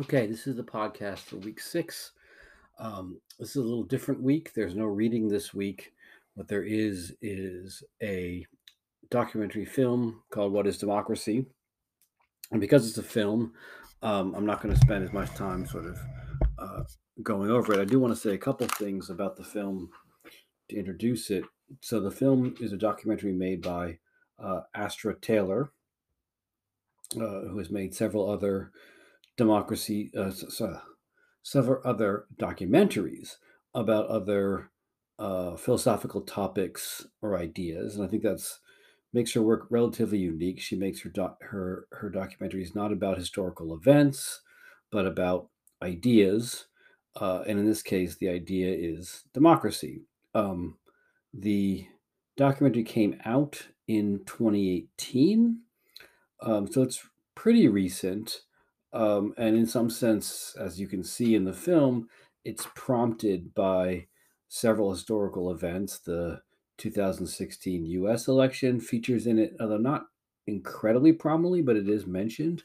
Okay, this is the podcast for week 6. This is a little different week. There's no reading this week. What there is a documentary film called What is Democracy? And because it's a film, I'm not going to spend as much time sort of going over it. I do want to say a couple things about the film to introduce it. So the film is a documentary made by Astra Taylor, who has made several other documentaries about other philosophical topics or ideas, and I think that's makes her work relatively unique. She makes her documentaries not about historical events, but about ideas, and in this case, the idea is democracy. The documentary came out in 2018, so it's pretty recent. And in some sense, as you can see in the film, it's prompted by several historical events. The 2016 U.S. election features in it, although not incredibly prominently, but it is mentioned.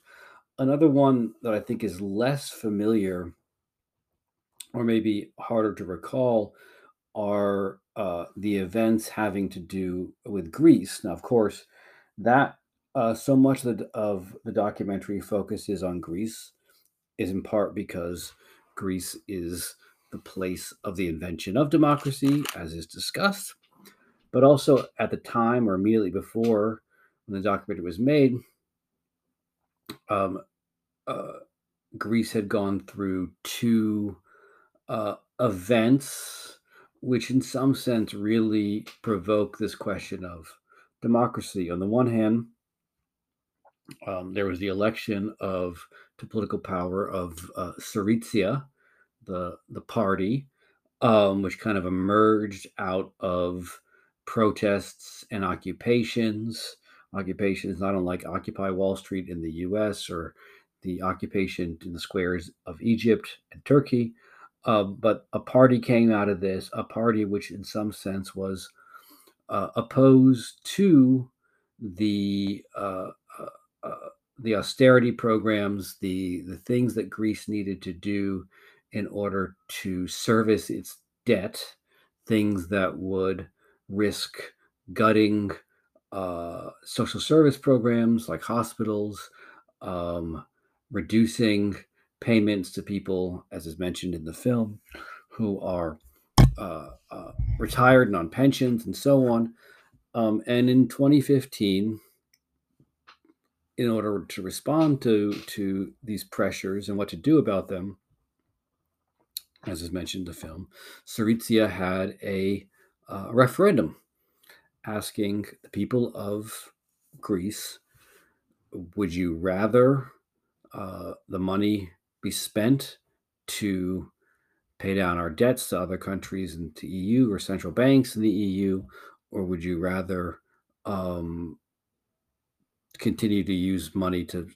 Another one that I think is less familiar or maybe harder to recall are the events having to do with Greece. Now, of course, that so much of the documentary focuses on Greece is in part because Greece is the place of the invention of democracy, as is discussed, but also at the time or immediately before when the documentary was made, Greece had gone through two events which in some sense really provoke this question of democracy. On the one hand, there was the election to political power of Syriza, the party, which kind of emerged out of protests and occupations, not unlike Occupy Wall Street in the U.S. or the occupation in the squares of Egypt and Turkey. But a party came out of this, a party which in some sense was opposed to the austerity programs, the things that Greece needed to do in order to service its debt, things that would risk gutting social service programs like hospitals, reducing payments to people, as is mentioned in the film, who are retired and on pensions and so on. And in 2015, in order to respond to these pressures and what to do about them, as is mentioned in the film, Syriza had a referendum asking the people of Greece, would you rather the money be spent to pay down our debts to other countries and to EU or central banks in the EU, or would you rather continue to use money to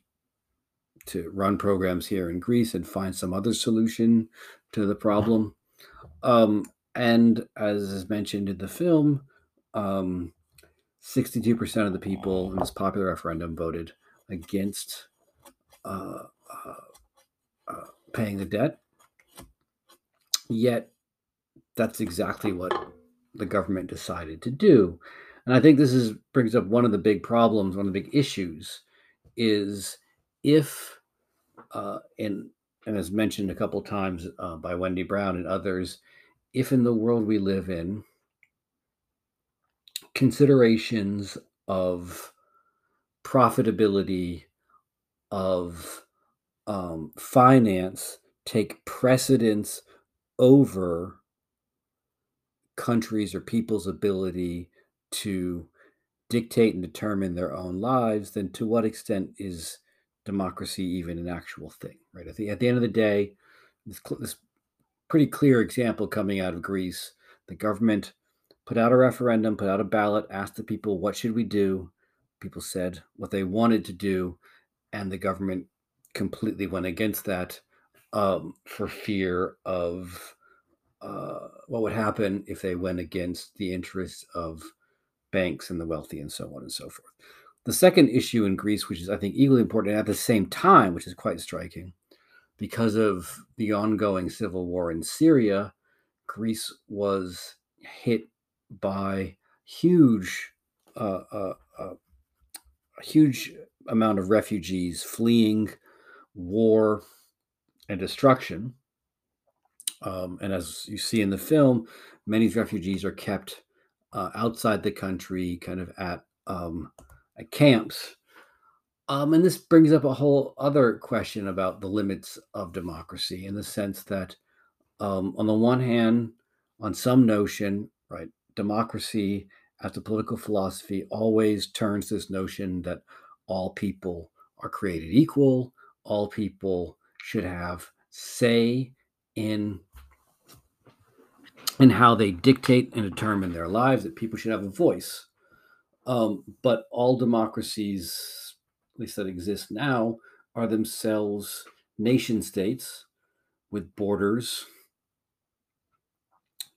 run programs here in Greece and find some other solution to the problem? And as is mentioned in the film, 62% of the people in this popular referendum voted against paying the debt. Yet that's exactly what the government decided to do. And I think this brings up one of the big problems, one of the big issues, is if, and as mentioned a couple times by Wendy Brown and others, if in the world we live in, considerations of profitability, of finance take precedence over countries' or people's ability to dictate and determine their own lives, then to what extent is democracy even an actual thing, right? At the end of the day, this pretty clear example coming out of Greece, the government put out a referendum, put out a ballot, asked the people, what should we do? People said what they wanted to do, and the government completely went against that for fear of what would happen if they went against the interests of banks and the wealthy and so on and so forth. The second issue in Greece, which is I think equally important and at the same time, which is quite striking, because of the ongoing civil war in Syria, Greece was hit by a huge amount of refugees fleeing war and destruction. And as you see in the film, many refugees are kept outside the country, kind of at camps. And this brings up a whole other question about the limits of democracy, in the sense that on the one hand, on some notion, right, democracy as a political philosophy always turns this notion that all people are created equal, all people should have say in how they dictate and determine their lives, that people should have a voice. But all democracies, at least that exist now, are themselves nation states with borders.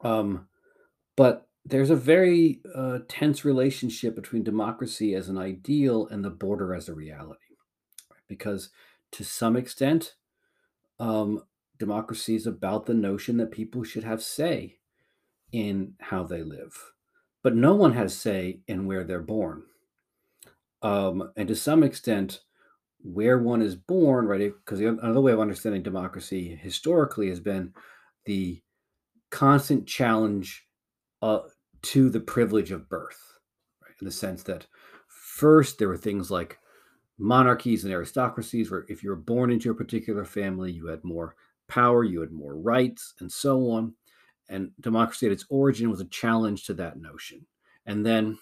But there's a very tense relationship between democracy as an ideal and the border as a reality, right? Because to some extent, democracy is about the notion that people should have say in how they live, but no one has say in where they're born. And to some extent, where one is born, right? Because another way of understanding democracy historically has been the constant challenge to the privilege of birth, right? In the sense that first there were things like monarchies and aristocracies, where if you were born into a particular family, you had more power, you had more rights, and so on. And democracy at its origin was a challenge to that notion. And then,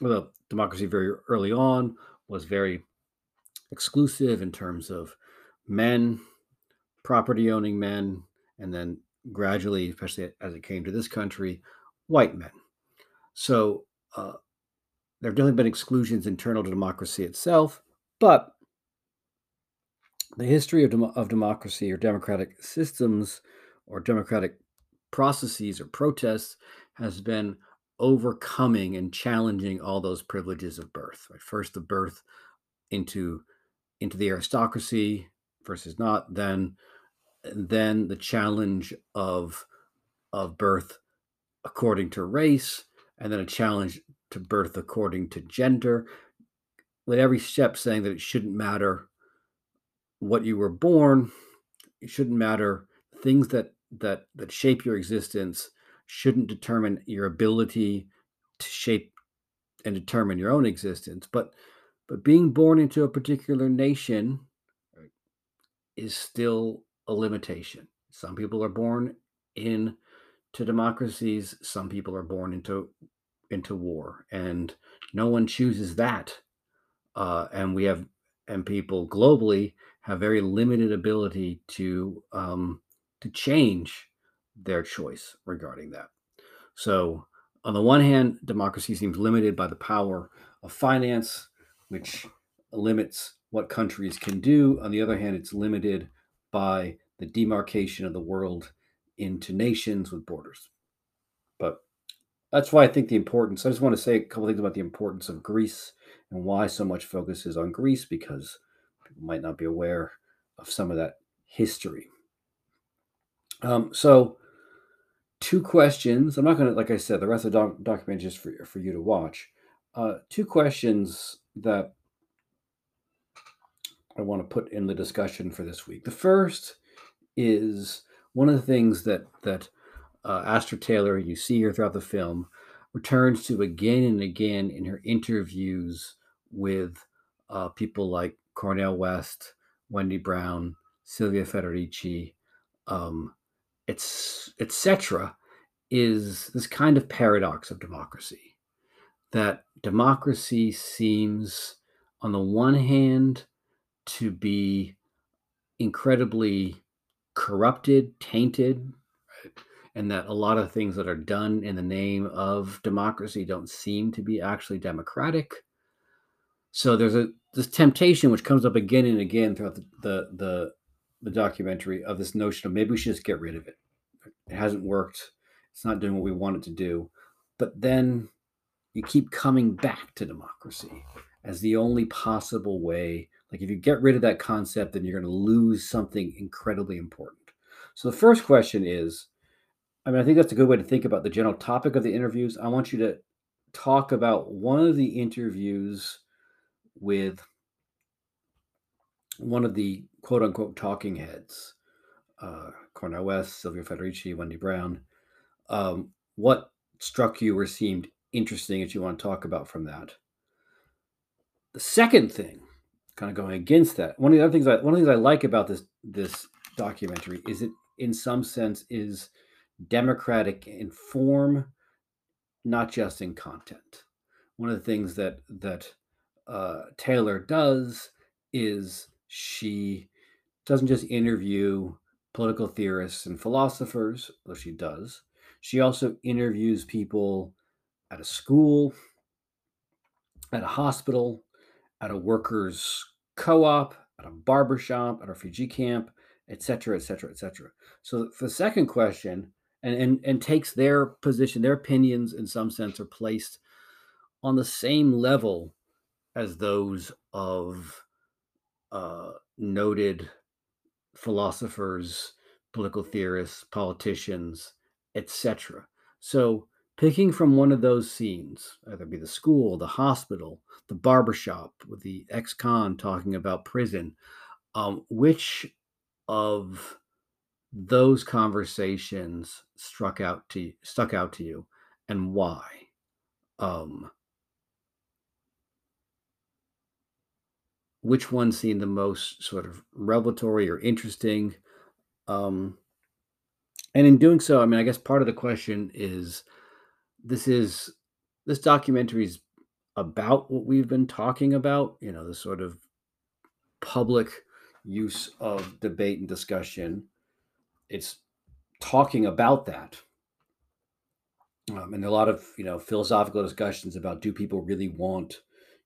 well, democracy very early on was very exclusive in terms of men, property-owning men, and then gradually, especially as it came to this country, white men. So there have definitely been exclusions internal to democracy itself, but the history of democracy or democratic systems or democratic processes or protests has been overcoming and challenging all those privileges of birth, right? First, the birth into the aristocracy versus not, then the challenge of birth according to race, and then a challenge to birth according to gender, with every step saying that it shouldn't matter what you were born, it shouldn't matter, things that shape your existence shouldn't determine your ability to shape and determine your own existence. But being born into a particular nation is still a limitation. Some people are born into democracies, some people are born into war, and no one chooses that. And people globally have very limited ability to change their choice regarding that. So on the one hand, democracy seems limited by the power of finance, which limits what countries can do. On the other hand, it's limited by the demarcation of the world into nations with borders. But that's why I think the importance, I just want to say a couple things about the importance of Greece and why so much focus is on Greece, because people might not be aware of some of that history. So two questions. I'm not going to, like I said, the rest of the document is just for you to watch. Two questions that I want to put in the discussion for this week. The first is one of the things that Astra Taylor, you see her throughout the film, returns to again and again in her interviews with people like Cornel West, Wendy Brown, Silvia Federici, etc., is this kind of paradox of democracy, that democracy seems on the one hand to be incredibly corrupted, tainted, right? And that a lot of things that are done in the name of democracy don't seem to be actually democratic. So there's this temptation, which comes up again and again throughout the documentary, of this notion of maybe we should just get rid of it. It hasn't worked. It's not doing what we want it to do. But then you keep coming back to democracy as the only possible way, Like if you get rid of that concept, then you're going to lose something incredibly important. So the first question is, I mean, I think that's a good way to think about the general topic of the interviews. I want you to talk about one of the interviews with one of the quote unquote talking heads, Cornel West, Silvia Federici, Wendy Brown. What struck you or seemed interesting that you want to talk about from that? The second thing, kind of going against that, one of the things I like about this documentary is it, in some sense, is democratic in form, not just in content. One of the things that Taylor does is she doesn't just interview political theorists and philosophers, though she does. She also interviews people at a school, at a hospital, at a workers' co-op, at a barbershop, at a refugee camp, et cetera, et cetera, et cetera. So for the second question, and takes their position, their opinions in some sense are placed on the same level as those of noted philosophers, political theorists, politicians, etc. So picking from one of those scenes, either be the school, the hospital, the barbershop, with the ex-con talking about prison, which of those conversations stuck out to you, and why? Which one seemed the most sort of revelatory or interesting? And in doing so, I mean, I guess part of the question is, this documentary is about what we've been talking about, you know, the sort of public use of debate and discussion. It's talking about that. And a lot of, you know, philosophical discussions about, do people really want,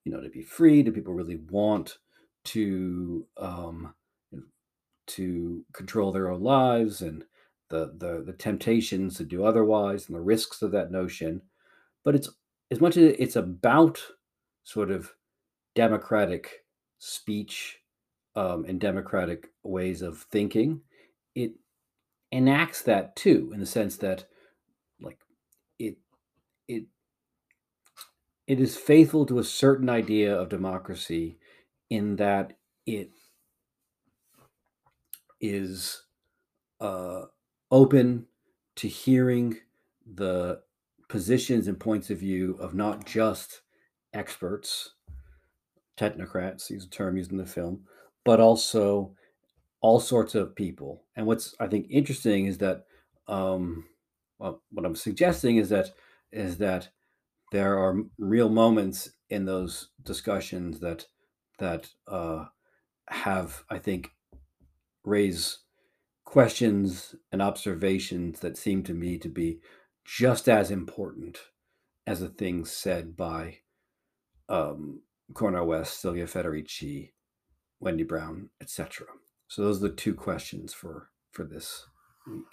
you know, to be free? Do people really want to control their own lives, and the temptations to do otherwise, and the risks of that notion? But it's, as much as it's about sort of democratic speech and democratic ways of thinking, it enacts that too, in the sense that, like, it is faithful to a certain idea of democracy, in that it is open to hearing the positions and points of view of not just experts, technocrats, use a term used in the film, but also all sorts of people. And what's, I think, interesting is that, what I'm suggesting is that there are real moments in those discussions that have, I think, raise questions and observations that seem to me to be just as important as the things said by Cornel West, Silvia Federici, Wendy Brown, etc. So those are the two questions for this week.